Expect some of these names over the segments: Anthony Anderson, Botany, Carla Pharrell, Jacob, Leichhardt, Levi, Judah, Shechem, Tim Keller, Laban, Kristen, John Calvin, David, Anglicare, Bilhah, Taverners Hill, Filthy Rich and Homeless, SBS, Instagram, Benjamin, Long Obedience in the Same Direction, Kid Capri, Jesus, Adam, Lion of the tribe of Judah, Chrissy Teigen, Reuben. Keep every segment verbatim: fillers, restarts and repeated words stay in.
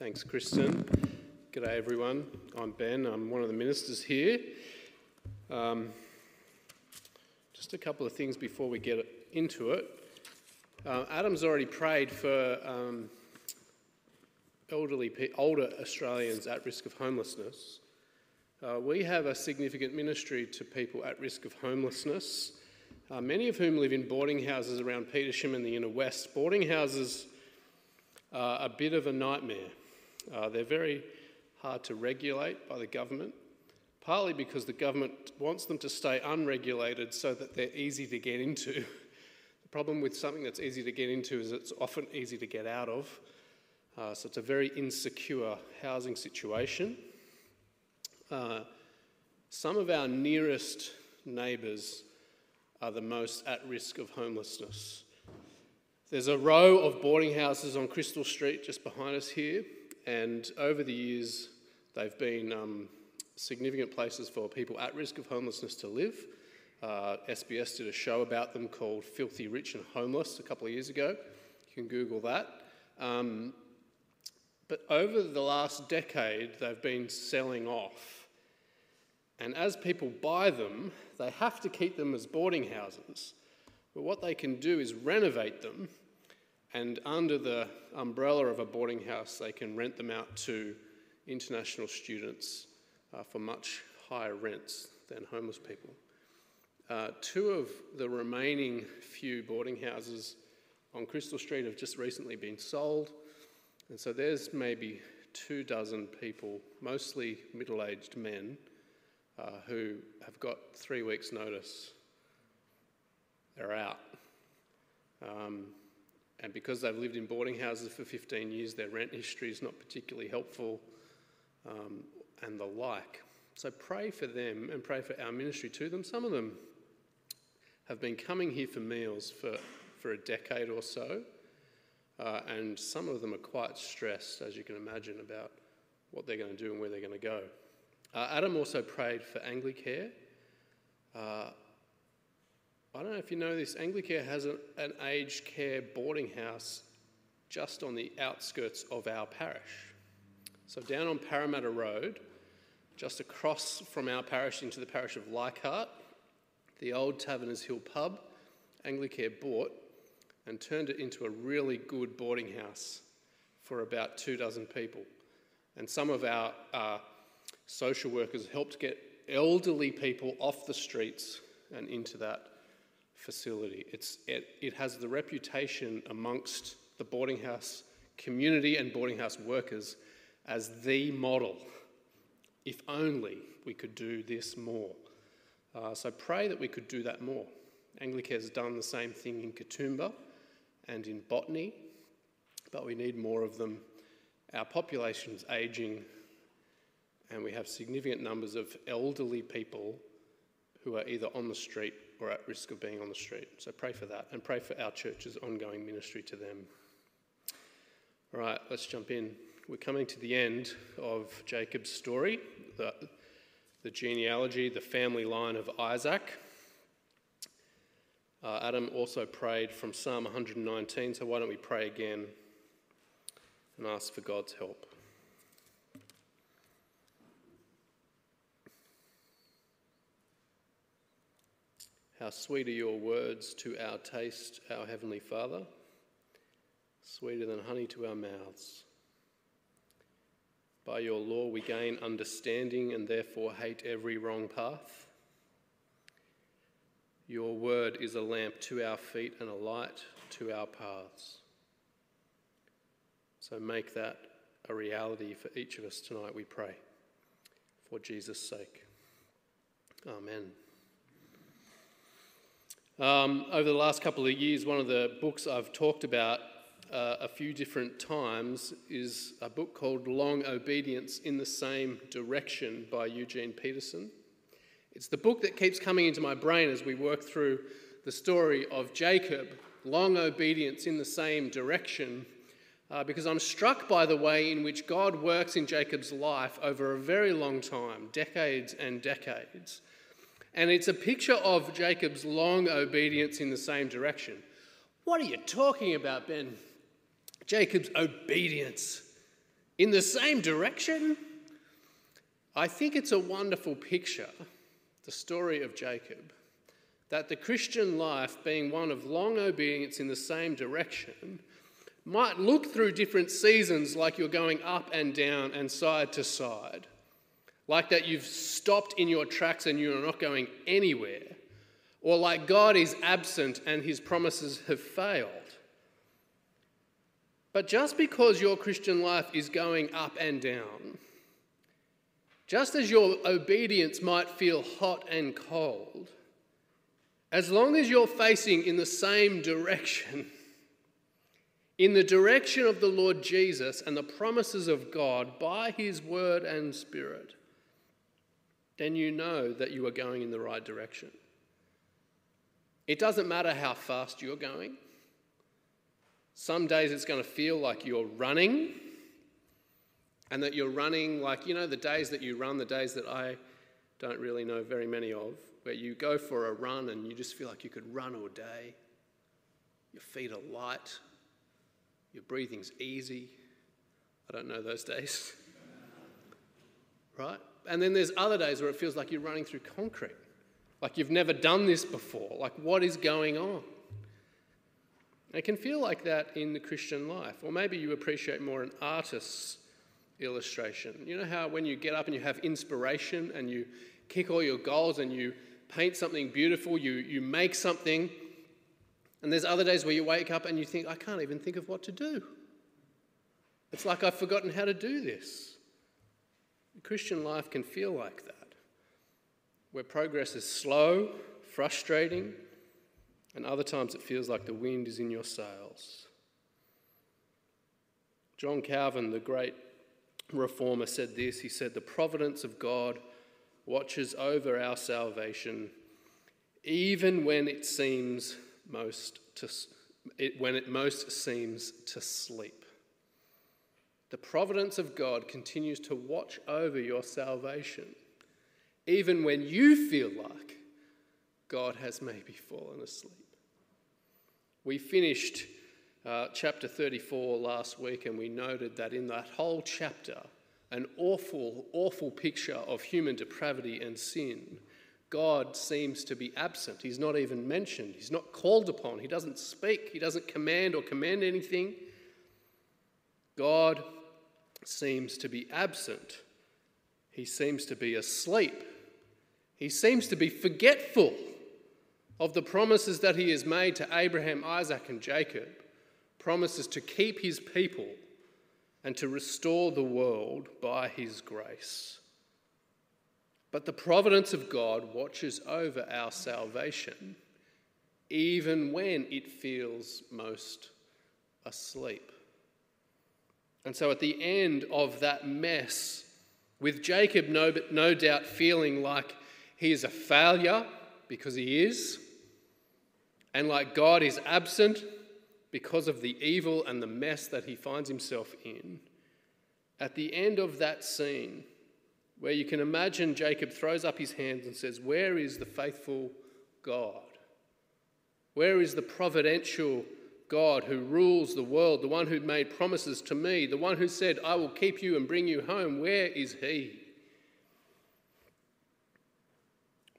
Thanks, Kristen. G'day, everyone. I'm Ben. I'm one of the ministers here. Um, just a couple of things before we get into it. Uh, Adam's already prayed for um, elderly, pe- older Australians at risk of homelessness. Uh, we have a significant ministry to people at risk of homelessness, uh, many of whom live in boarding houses around Petersham and the Inner West. Boarding houses are a bit of a nightmare. Uh, they're very hard to regulate by the government, partly because the government wants them to stay unregulated so that they're easy to get into. The problem with something that's easy to get into is it's often easy to get out of, uh, so it's a very insecure housing situation. Uh, some of our nearest neighbours are the most at risk of homelessness. There's a row of boarding houses on Crystal Street just behind us here, and over the years they've been um, significant places for people at risk of homelessness to live. Uh, S B S did a show about them called Filthy Rich and Homeless a couple of years ago. You can Google that. Um, but over the last decade they've been selling off, and as people buy them they have to keep them as boarding houses, but what they can do is renovate them, and under the umbrella of a boarding house, they can rent them out to international students uh, for much higher rents than homeless people. Uh, two of the remaining few boarding houses on Crystal Street have just recently been sold, and so there's maybe two dozen people, mostly middle-aged men, uh, who have got three weeks' notice. They're out. Um, And because they've lived in boarding houses for fifteen years, their rent history is not particularly helpful, um, and the like. So pray for them and pray for our ministry to them. Some of them have been coming here for meals for, for a decade or so, uh, and some of them are quite stressed, as you can imagine, about what they're going to do and where they're going to go. Uh, Adam also prayed for Anglicare. Uh, I don't know if you know this, Anglicare has a, an aged care boarding house just on the outskirts of our parish. So down on Parramatta Road, just across from our parish into the parish of Leichhardt, the old Taverners Hill pub, Anglicare bought and turned it into a really good boarding house for about two dozen people. And some of our uh, social workers helped get elderly people off the streets and into that facility. It's, it, it has the reputation amongst the boarding house community and boarding house workers as the model. If only we could do this more. Uh, so pray that we could do that more. Anglicare has done the same thing in Katoomba and in Botany, but we need more of them. Our population's ageing, and we have significant numbers of elderly people who are either on the street or at risk of being on the street. So pray for that, and pray for our church's ongoing ministry to them. All right, let's jump in. We're coming to the end of Jacob's story, the, the genealogy, the family line of Isaac. Uh, Adam also prayed from Psalm one nineteen, so why don't we pray again and ask for God's help. How sweet are your words to our taste, our Heavenly Father, sweeter than honey to our mouths. By your law we gain understanding and therefore hate every wrong path. Your word is a lamp to our feet and a light to our paths. So make that a reality for each of us tonight, we pray, for Jesus' sake. Amen. Um, over the last couple of years, one of the books I've talked about uh, a few different times is a book called Long Obedience in the Same Direction by Eugene Peterson. It's the book that keeps coming into my brain as we work through the story of Jacob, Long Obedience in the Same Direction, uh, because I'm struck by the way in which God works in Jacob's life over a very long time, decades and decades. And it's a picture of Jacob's long obedience in the same direction. What are you talking about, Ben? Jacob's obedience in the same direction. I think it's a wonderful picture, the story of Jacob, that the Christian life, being one of long obedience in the same direction, might look through different seasons like you're going up and down and side to side, like that you've stopped in your tracks and you're not going anywhere, or like God is absent and his promises have failed. But just because your Christian life is going up and down, just as your obedience might feel hot and cold, as long as you're facing in the same direction, in the direction of the Lord Jesus and the promises of God by his word and spirit, then you know that you are going in the right direction. It doesn't matter how fast you're going. Some days it's going to feel like you're running, and that you're running like, you know, the days that you run, the days that I don't really know very many of, where you go for a run and you just feel like you could run all day. Your feet are light. Your breathing's easy. I don't know those days. Right? And then there's other days where it feels like you're running through concrete, like you've never done this before. Like, what is going on? It can feel like that in the Christian life. Or maybe you appreciate more an artist's illustration. You know how when you get up and you have inspiration and you kick all your goals and you paint something beautiful, you, you make something, and there's other days where you wake up and you think, I can't even think of what to do. It's like I've forgotten how to do this. The Christian life can feel like that, where progress is slow, frustrating, and other times it feels like the wind is in your sails. John Calvin, the great reformer, said this. He said, "The providence of God watches over our salvation even when it seems most to it, when it most seems to sleep." The providence of God continues to watch over your salvation even when you feel like God has maybe fallen asleep. We finished uh, chapter thirty-four last week, and we noted that in that whole chapter, an awful, awful picture of human depravity and sin. God seems to be absent. He's not even mentioned. He's not called upon. He doesn't speak. He doesn't command or commend anything. God seems to be absent. He seems to be asleep. He seems to be forgetful of the promises that he has made to Abraham, Isaac, and Jacob, promises to keep his people and to restore the world by his grace. But the providence of God watches over our salvation even when it feels most asleep. And so at the end of that mess, with Jacob no, no doubt feeling like he is a failure, because he is, and like God is absent because of the evil and the mess that he finds himself in, at the end of that scene, where you can imagine Jacob throws up his hands and says, "Where is the faithful God? Where is the providential God who rules the world, the one who made promises to me, the one who said, I will keep you and bring you home? Where is he?"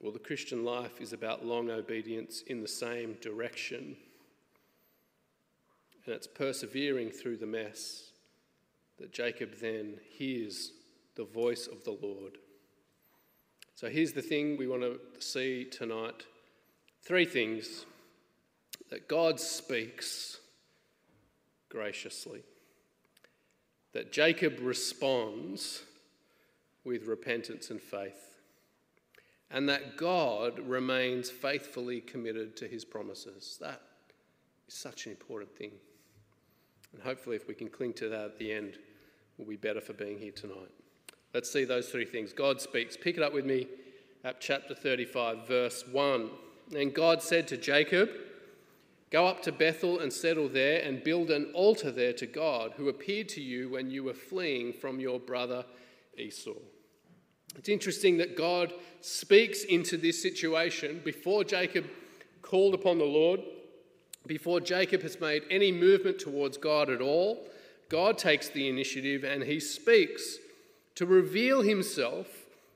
Well, the Christian life is about long obedience in the same direction. And it's persevering through the mess that Jacob then hears the voice of the Lord. So here's the thing we want to see tonight. Three things. That God speaks graciously. That Jacob responds with repentance and faith. And that God remains faithfully committed to his promises. That is such an important thing. And hopefully if we can cling to that at the end, we'll be better for being here tonight. Let's see those three things. God speaks. Pick it up with me at chapter thirty-five, verse one. "And God said to Jacob, Go up to Bethel and settle there and build an altar there to God who appeared to you when you were fleeing from your brother Esau." It's interesting that God speaks into this situation before Jacob called upon the Lord, before Jacob has made any movement towards God at all. God takes the initiative and he speaks to reveal himself,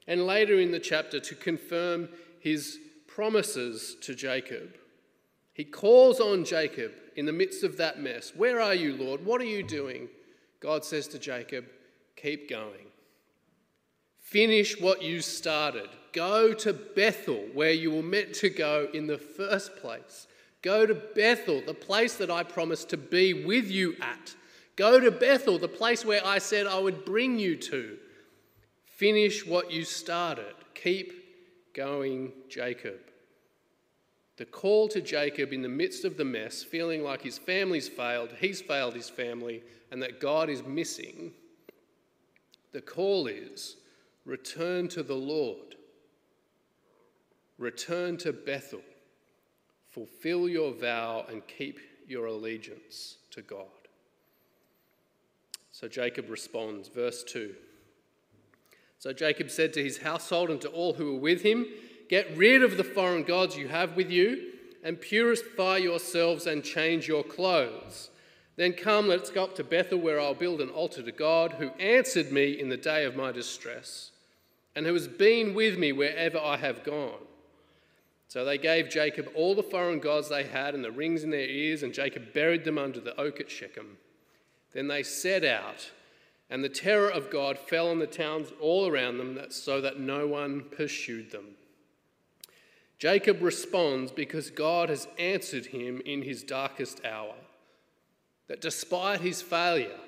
and later in the chapter to confirm his promises to Jacob. He calls on Jacob in the midst of that mess. Where are you, Lord? What are you doing? God says to Jacob, keep going. Finish what you started. Go to Bethel, where you were meant to go in the first place. Go to Bethel, the place that I promised to be with you at. Go to Bethel, the place where I said I would bring you to. Finish what you started. Keep going, Jacob. The call to Jacob in the midst of the mess, feeling like his family's failed, he's failed his family, and that God is missing. The call is, return to the Lord. Return to Bethel. Fulfill your vow and keep your allegiance to God. So Jacob responds, verse two. So Jacob said to his household and to all who were with him, get rid of the foreign gods you have with you and purify yourselves and change your clothes. Then come, let's go up to Bethel where I'll build an altar to God who answered me in the day of my distress and who has been with me wherever I have gone. So they gave Jacob all the foreign gods they had and the rings in their ears, and Jacob buried them under the oak at Shechem. Then they set out, and the terror of God fell on the towns all around them so that no one pursued them. Jacob responds because God has answered him in his darkest hour. That despite his failure,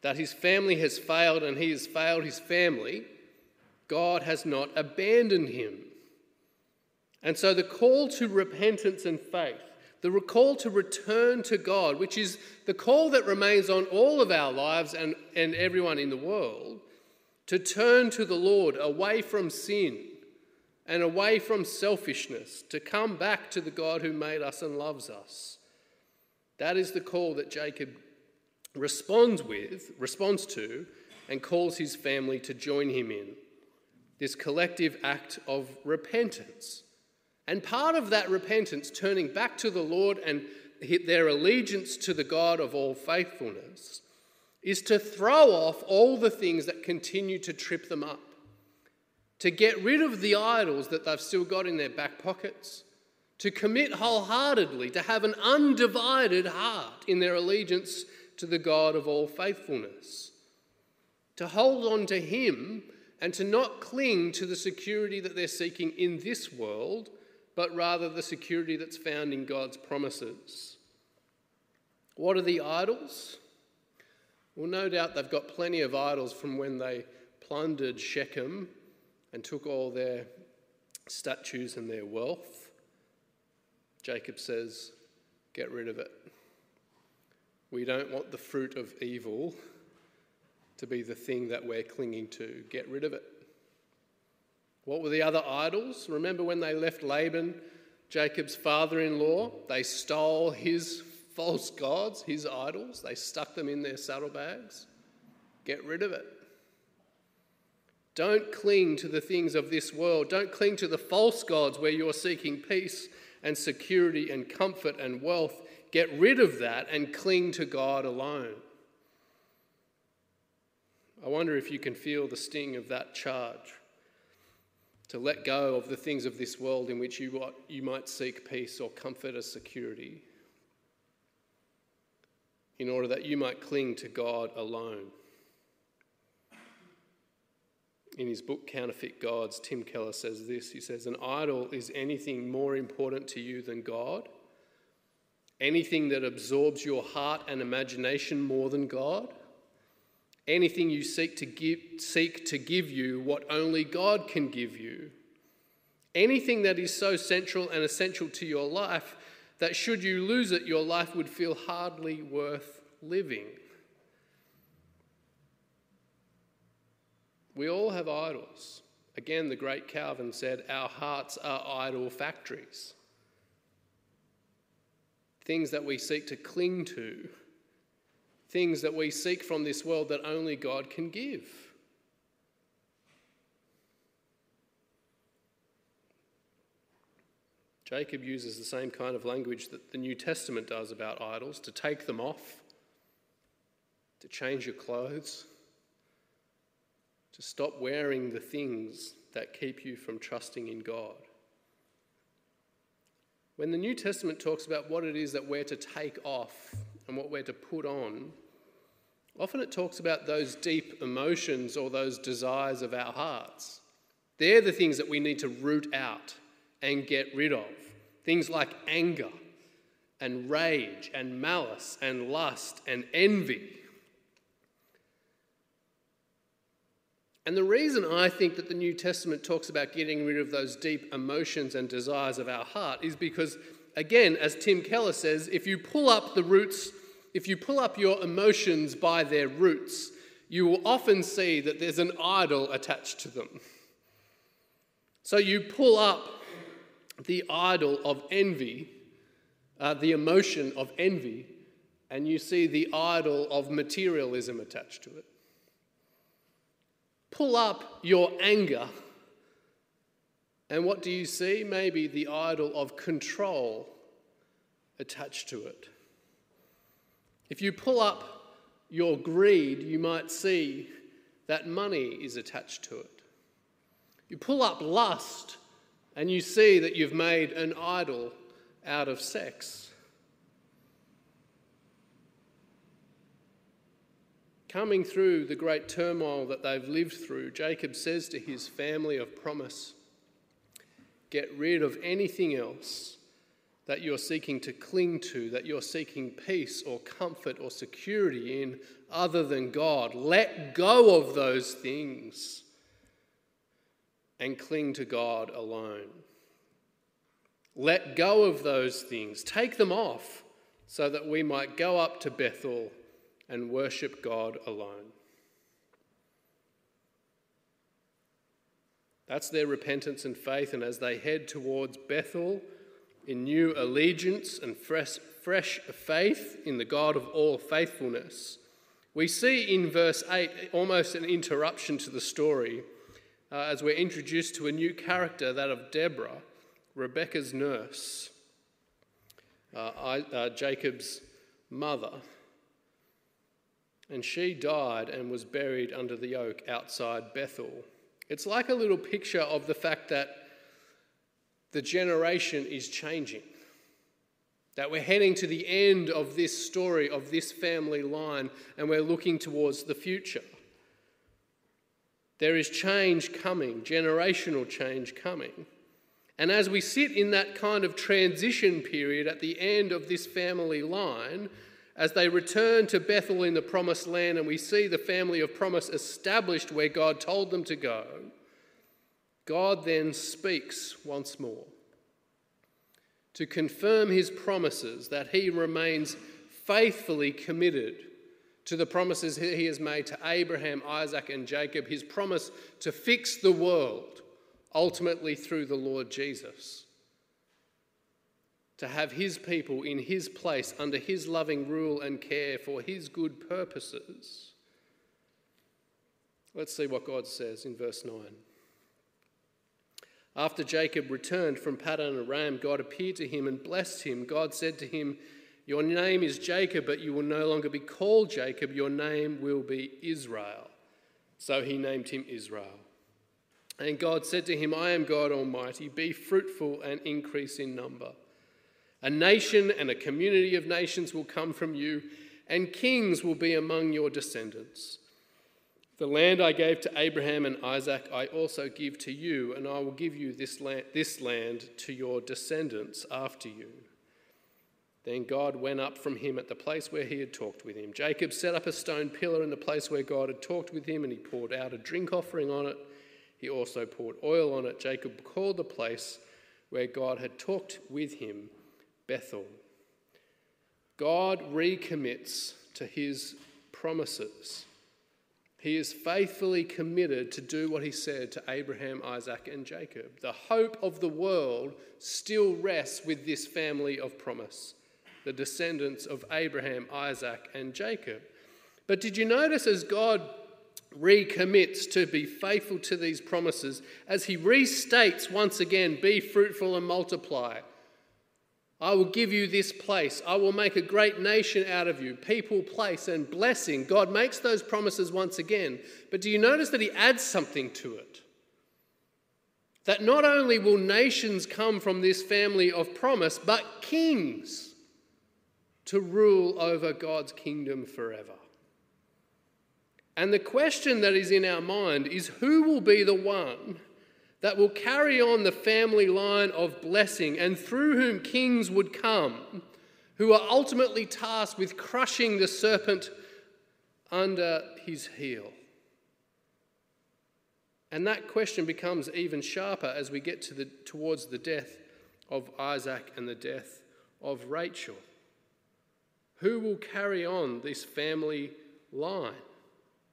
that his family has failed and he has failed his family, God has not abandoned him. And so the call to repentance and faith, the call to return to God, which is the call that remains on all of our lives and, and everyone in the world, to turn to the Lord away from sin and away from selfishness, to come back to the God who made us and loves us. That is the call that Jacob responds with, responds to, and calls his family to join him in. This collective act of repentance. And part of that repentance, turning back to the Lord and their allegiance to the God of all faithfulness, is to throw off all the things that continue to trip them up, to get rid of the idols that they've still got in their back pockets, to commit wholeheartedly, to have an undivided heart in their allegiance to the God of all faithfulness, to hold on to him and to not cling to the security that they're seeking in this world, but rather the security that's found in God's promises. What are the idols? Well, no doubt they've got plenty of idols from when they plundered Shechem and took all their statues and their wealth. Jacob says, get rid of it. We don't want the fruit of evil to be the thing that we're clinging to. Get rid of it. What were the other idols? Remember when they left Laban, Jacob's father-in-law? They stole his false gods, his idols. They stuck them in their saddlebags. Get rid of it. Don't cling to the things of this world. Don't cling to the false gods where you're seeking peace and security and comfort and wealth. Get rid of that and cling to God alone. I wonder if you can feel the sting of that charge to let go of the things of this world in which you, you might seek peace or comfort or security in order that you might cling to God alone. In his book, Counterfeit Gods, Tim Keller says this. He says, an idol is anything more important to you than God, anything that absorbs your heart and imagination more than God, anything you seek to give, seek to give you what only God can give you. Anything that is so central and essential to your life that should you lose it, your life would feel hardly worth living. We all have idols. Again, the great Calvin said, our hearts are idol factories. Things that we seek to cling to. Things that we seek from this world that only God can give. Jacob uses the same kind of language that the New Testament does about idols, to take them off, to change your clothes, to stop wearing the things that keep you from trusting in God. When the New Testament talks about what it is that we're to take off and what we're to put on, often it talks about those deep emotions or those desires of our hearts. They're the things that we need to root out and get rid of. Things like anger and rage and malice and lust and envy. And the reason I think that the New Testament talks about getting rid of those deep emotions and desires of our heart is because, again, as Tim Keller says, if you pull up the roots, if you pull up your emotions by their roots, you will often see that there's an idol attached to them. So you pull up the idol of envy, uh, the emotion of envy, and you see the idol of materialism attached to it. Pull up your anger, and what do you see? Maybe the idol of control attached to it. If you pull up your greed, you might see that money is attached to it. You pull up lust, and you see that you've made an idol out of sex. Coming through the great turmoil that they've lived through, Jacob says to his family of promise, get rid of anything else that you're seeking to cling to, that you're seeking peace or comfort or security in other than God. Let go of those things and cling to God alone. Let go of those things. Take them off so that we might go up to Bethel and worship God alone. That's their repentance and faith, and as they head towards Bethel in new allegiance and fresh, fresh faith in the God of all faithfulness, we see in verse eight almost an interruption to the story uh, as we're introduced to a new character, that of Deborah, Rebekah's nurse, uh, I, uh, Jacob's mother. And she died and was buried under the oak outside Bethel. It's like a little picture of the fact that the generation is changing, that we're heading to the end of this story, of this family line, and we're looking towards the future. There is change coming, generational change coming. And as we sit in that kind of transition period at the end of this family line, as they return to Bethel in the Promised Land and we see the family of promise established where God told them to go, God then speaks once more to confirm his promises that he remains faithfully committed to the promises he has made to Abraham, Isaac, and Jacob, his promise to fix the world ultimately through the Lord Jesus, to have his people in his place under his loving rule and care for his good purposes. Let's see what God says in verse nine. After Jacob returned from Padan Aram, God appeared to him and blessed him. God said to him, your name is Jacob, but you will no longer be called Jacob. Your name will be Israel. So he named him Israel. And God said to him, I am God Almighty. Be fruitful and increase in number. A nation and a community of nations will come from you, and kings will be among your descendants. The land I gave to Abraham and Isaac I also give to you, and I will give you this land, this land to your descendants after you. Then God went up from him at the place where he had talked with him. Jacob set up a stone pillar in the place where God had talked with him, and he poured out a drink offering on it. He also poured oil on it. Jacob called the place where God had talked with him Bethel. God recommits to his promises. He is faithfully committed to do what he said to Abraham, Isaac, and Jacob. The hope of the world still rests with this family of promise, the descendants of Abraham, Isaac, and Jacob. But did you notice as God recommits to be faithful to these promises, as he restates once again, be fruitful and multiply, I will give you this place. I will make a great nation out of you, people, place, and blessing. God makes those promises once again. But do you notice that he adds something to it? That not only will nations come from this family of promise, but kings to rule over God's kingdom forever. And the question that is in our mind is, who will be the one that will carry on the family line of blessing and through whom kings would come, who are ultimately tasked with crushing the serpent under his heel? And that question becomes even sharper as we get to the, towards the death of Isaac and the death of Rachel. Who will carry on this family line,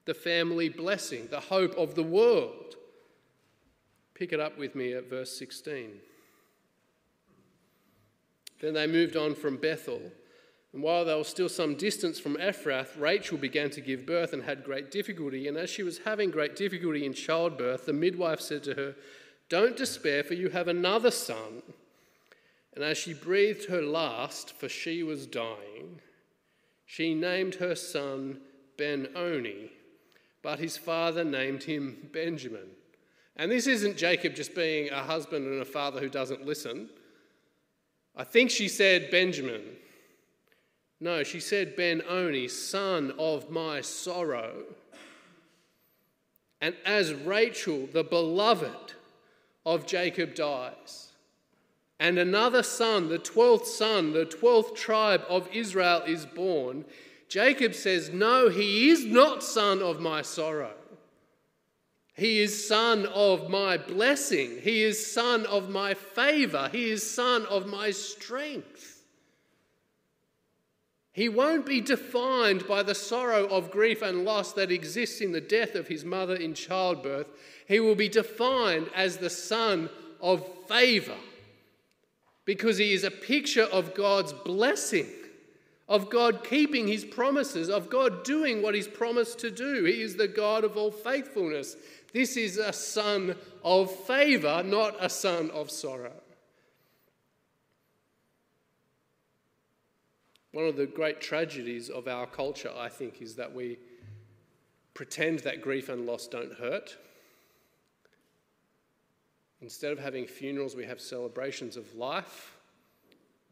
the family blessing, the hope of the world? Pick it up with me at verse sixteen. Then they moved on from Bethel, and while they were still some distance from Ephrath, Rachel began to give birth and had great difficulty. And as she was having great difficulty in childbirth, the midwife said to her, "Don't despair, for you have another son." And as she breathed her last, for she was dying, she named her son Benoni, but his father named him Benjamin. And this isn't Jacob just being a husband and a father who doesn't listen. I think she said Benjamin. No, she said Benoni, son of my sorrow. And as Rachel, the beloved of Jacob, dies, and another son, the twelfth son, the twelfth tribe of Israel is born, Jacob says, "No, he is not son of my sorrow. He is son of my blessing. He is son of my favor. He is son of my strength." He won't be defined by the sorrow of grief and loss that exists in the death of his mother in childbirth. He will be defined as the son of favor, because he is a picture of God's blessing, of God keeping his promises, of God doing what he's promised to do. He is the God of all faithfulness. This is a son of favor, not a son of sorrow. One of the great tragedies of our culture, I think, is that we pretend that grief and loss don't hurt. Instead of having funerals, we have celebrations of life,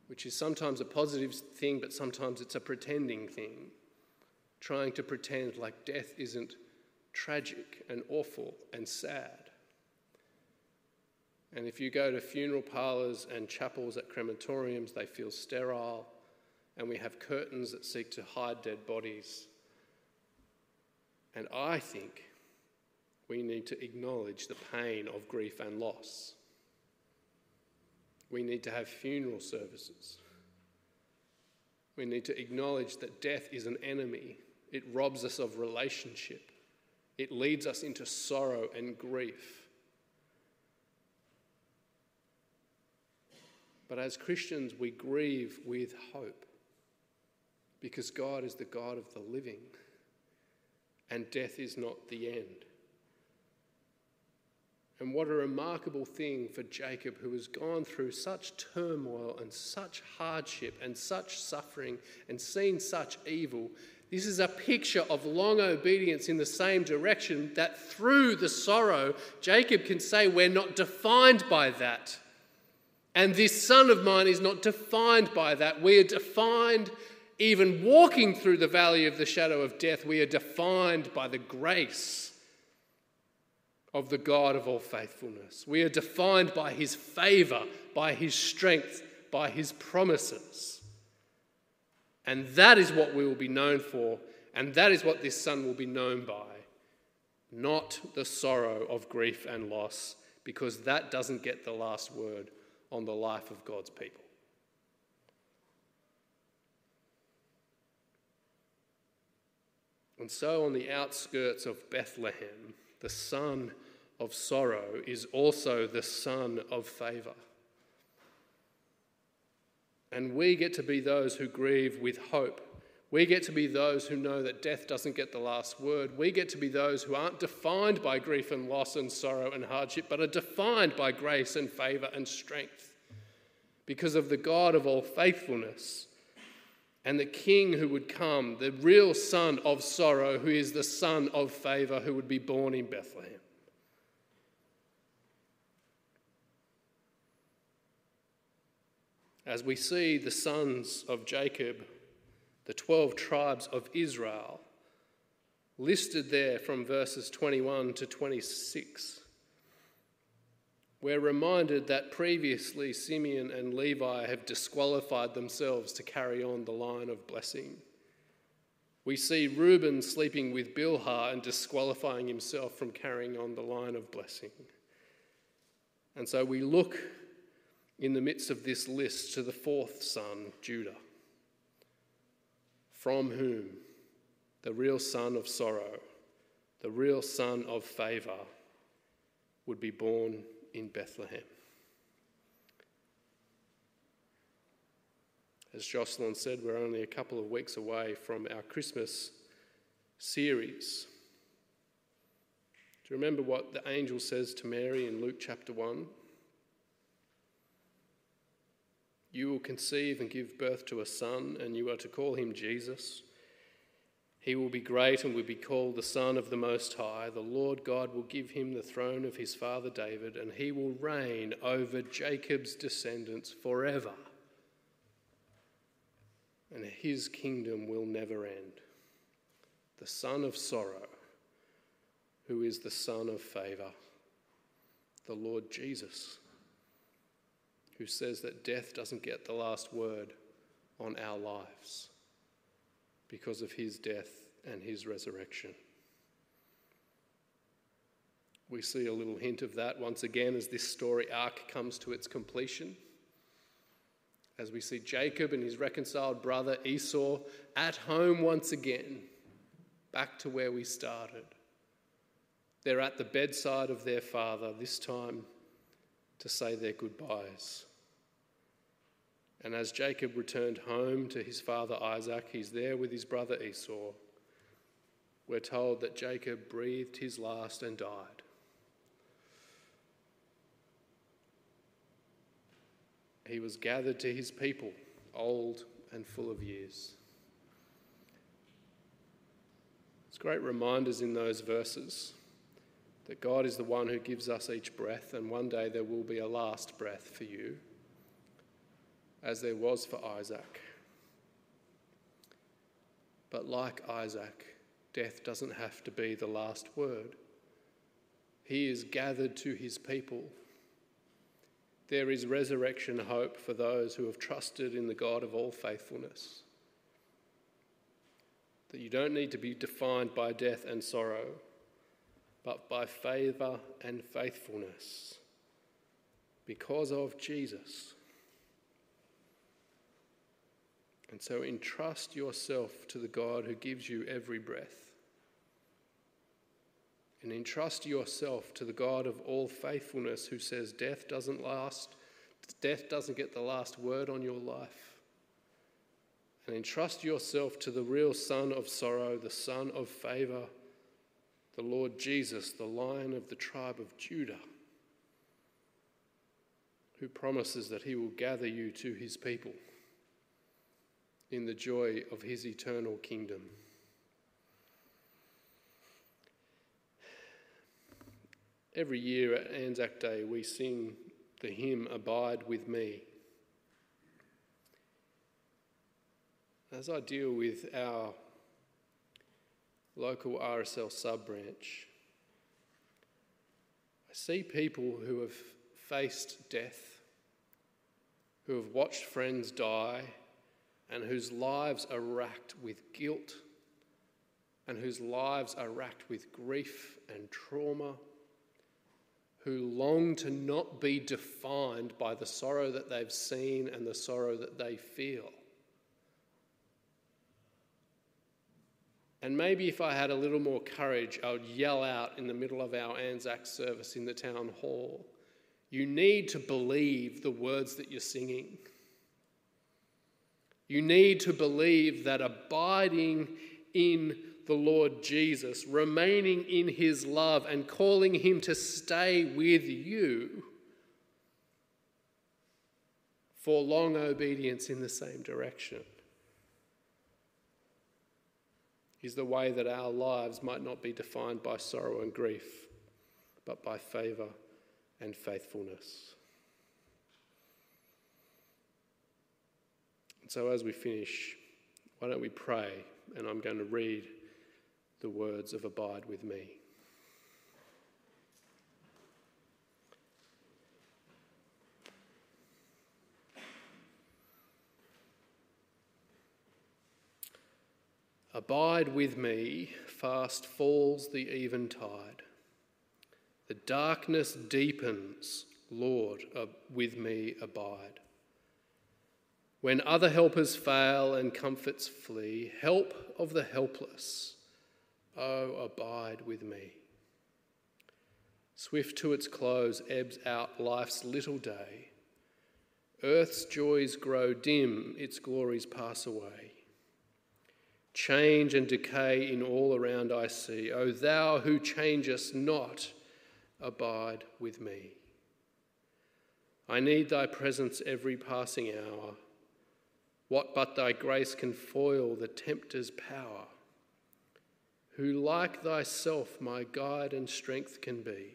which is sometimes a positive thing, but sometimes it's a pretending thing, trying to pretend like death isn't tragic and awful and sad. And if you go to funeral parlours and chapels at crematoriums, they feel sterile, and we have curtains that seek to hide dead bodies. And I think we need to acknowledge the pain of grief and loss. We need to have funeral services. We need to acknowledge that death is an enemy. It robs us of relationship. It leads us into sorrow and grief. But as Christians, we grieve with hope, because God is the God of the living, and death is not the end. And what a remarkable thing for Jacob, who has gone through such turmoil and such hardship and such suffering and seen such evil. This is a picture of long obedience in the same direction, that through the sorrow, Jacob can say, "We're not defined by that. And this son of mine is not defined by that." We are defined, even walking through the valley of the shadow of death, we are defined by the grace of the God of all faithfulness. We are defined by his favor, by his strength, by his promises. And that is what we will be known for, and that is what this son will be known by, not the sorrow of grief and loss, because that doesn't get the last word on the life of God's people. And so on the outskirts of Bethlehem, the son of sorrow is also the son of favor. And we get to be those who grieve with hope. We get to be those who know that death doesn't get the last word. We get to be those who aren't defined by grief and loss and sorrow and hardship, but are defined by grace and favor and strength. because of the God of all faithfulness and the King who would come, the real son of sorrow, who is the son of favor, who would be born in Bethlehem. As we see the sons of Jacob, the twelve tribes of Israel, listed there from verses twenty-one to twenty-six, we're reminded that previously Simeon and Levi have disqualified themselves to carry on the line of blessing. We see Reuben sleeping with Bilhah and disqualifying himself from carrying on the line of blessing. And so we look in the midst of this list to the fourth son, Judah, from whom the real son of sorrow, the real son of favor, would be born in Bethlehem. As Jocelyn said, we're only a couple of weeks away from our Christmas series. Do you remember what the angel says to Mary in Luke chapter one? You will conceive and give birth to a son, and you are to call him Jesus. He will be great and will be called the Son of the Most High. The Lord God will give him the throne of his father David, and he will reign over Jacob's descendants forever. And his kingdom will never end. The Son of Sorrow, who is the Son of Favor, the Lord Jesus, who says that death doesn't get the last word on our lives, because of his death and his resurrection. We see a little hint of that once again as this story arc comes to its completion, as we see Jacob and his reconciled brother Esau at home once again, back to where we started. They're at the bedside of their father, this time to say their goodbyes. And as Jacob returned home to his father Isaac, he's there with his brother Esau. We're told that Jacob breathed his last and died. He was gathered to his people, old and full of years. It's great reminders in those verses that God is the one who gives us each breath, and one day there will be a last breath for you, as there was for Isaac. But like Isaac, death doesn't have to be the last word. He is gathered to his people. There is resurrection hope for those who have trusted in the God of all faithfulness. That you don't need to be defined by death and sorrow, but by favor and faithfulness because of Jesus. And so entrust yourself to the God who gives you every breath. And entrust yourself to the God of all faithfulness, who says death doesn't last, death doesn't get the last word on your life. And entrust yourself to the real Son of Sorrow, the Son of Favor, the Lord Jesus, the Lion of the tribe of Judah, who promises that he will gather you to his people in the joy of his eternal kingdom. Every year at Anzac Day, we sing the hymn, Abide with Me. As I deal with our local R S L sub-branch, I see people who have faced death, who have watched friends die, and whose lives are racked with guilt, and whose lives are racked with grief and trauma, who long to not be defined by the sorrow that they've seen and the sorrow that they feel. And maybe if I had a little more courage, I would yell out in the middle of our Anzac service in the town hall, you need to believe the words that you're singing. You need to believe that abiding in the Lord Jesus, remaining in his love and calling him to stay with you for long obedience in the same direction, is the way that our lives might not be defined by sorrow and grief, but by favour and faithfulness. And so as we finish, why don't we pray, and I'm going to read the words of Abide with Me. Abide with me, fast falls the eventide. The darkness deepens, Lord, with me abide. When other helpers fail and comforts flee, help of the helpless, oh, abide with me. Swift to its close ebbs out life's little day. Earth's joys grow dim, its glories pass away. Change and decay in all around I see. O thou who changest not, abide with me. I need thy presence every passing hour. What but thy grace can foil the tempter's power? Who like thyself my guide and strength can be,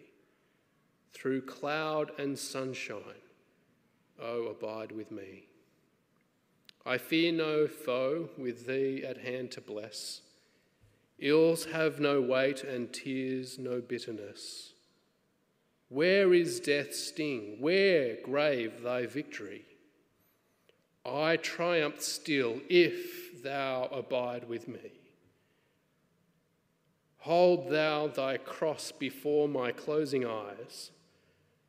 through cloud and sunshine, O abide with me. I fear no foe, with thee at hand to bless. Ills have no weight and tears no bitterness. Where is death's sting? Where, grave, thy victory? I triumph still if thou abide with me. Hold thou thy cross before my closing eyes.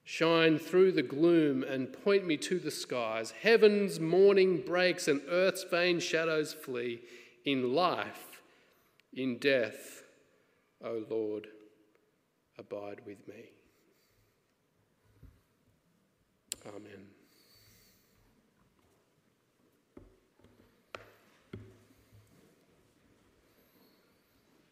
Shine through the gloom and point me to the skies. Heaven's morning breaks and earth's vain shadows flee. In life, in death, O Lord, abide with me. Amen.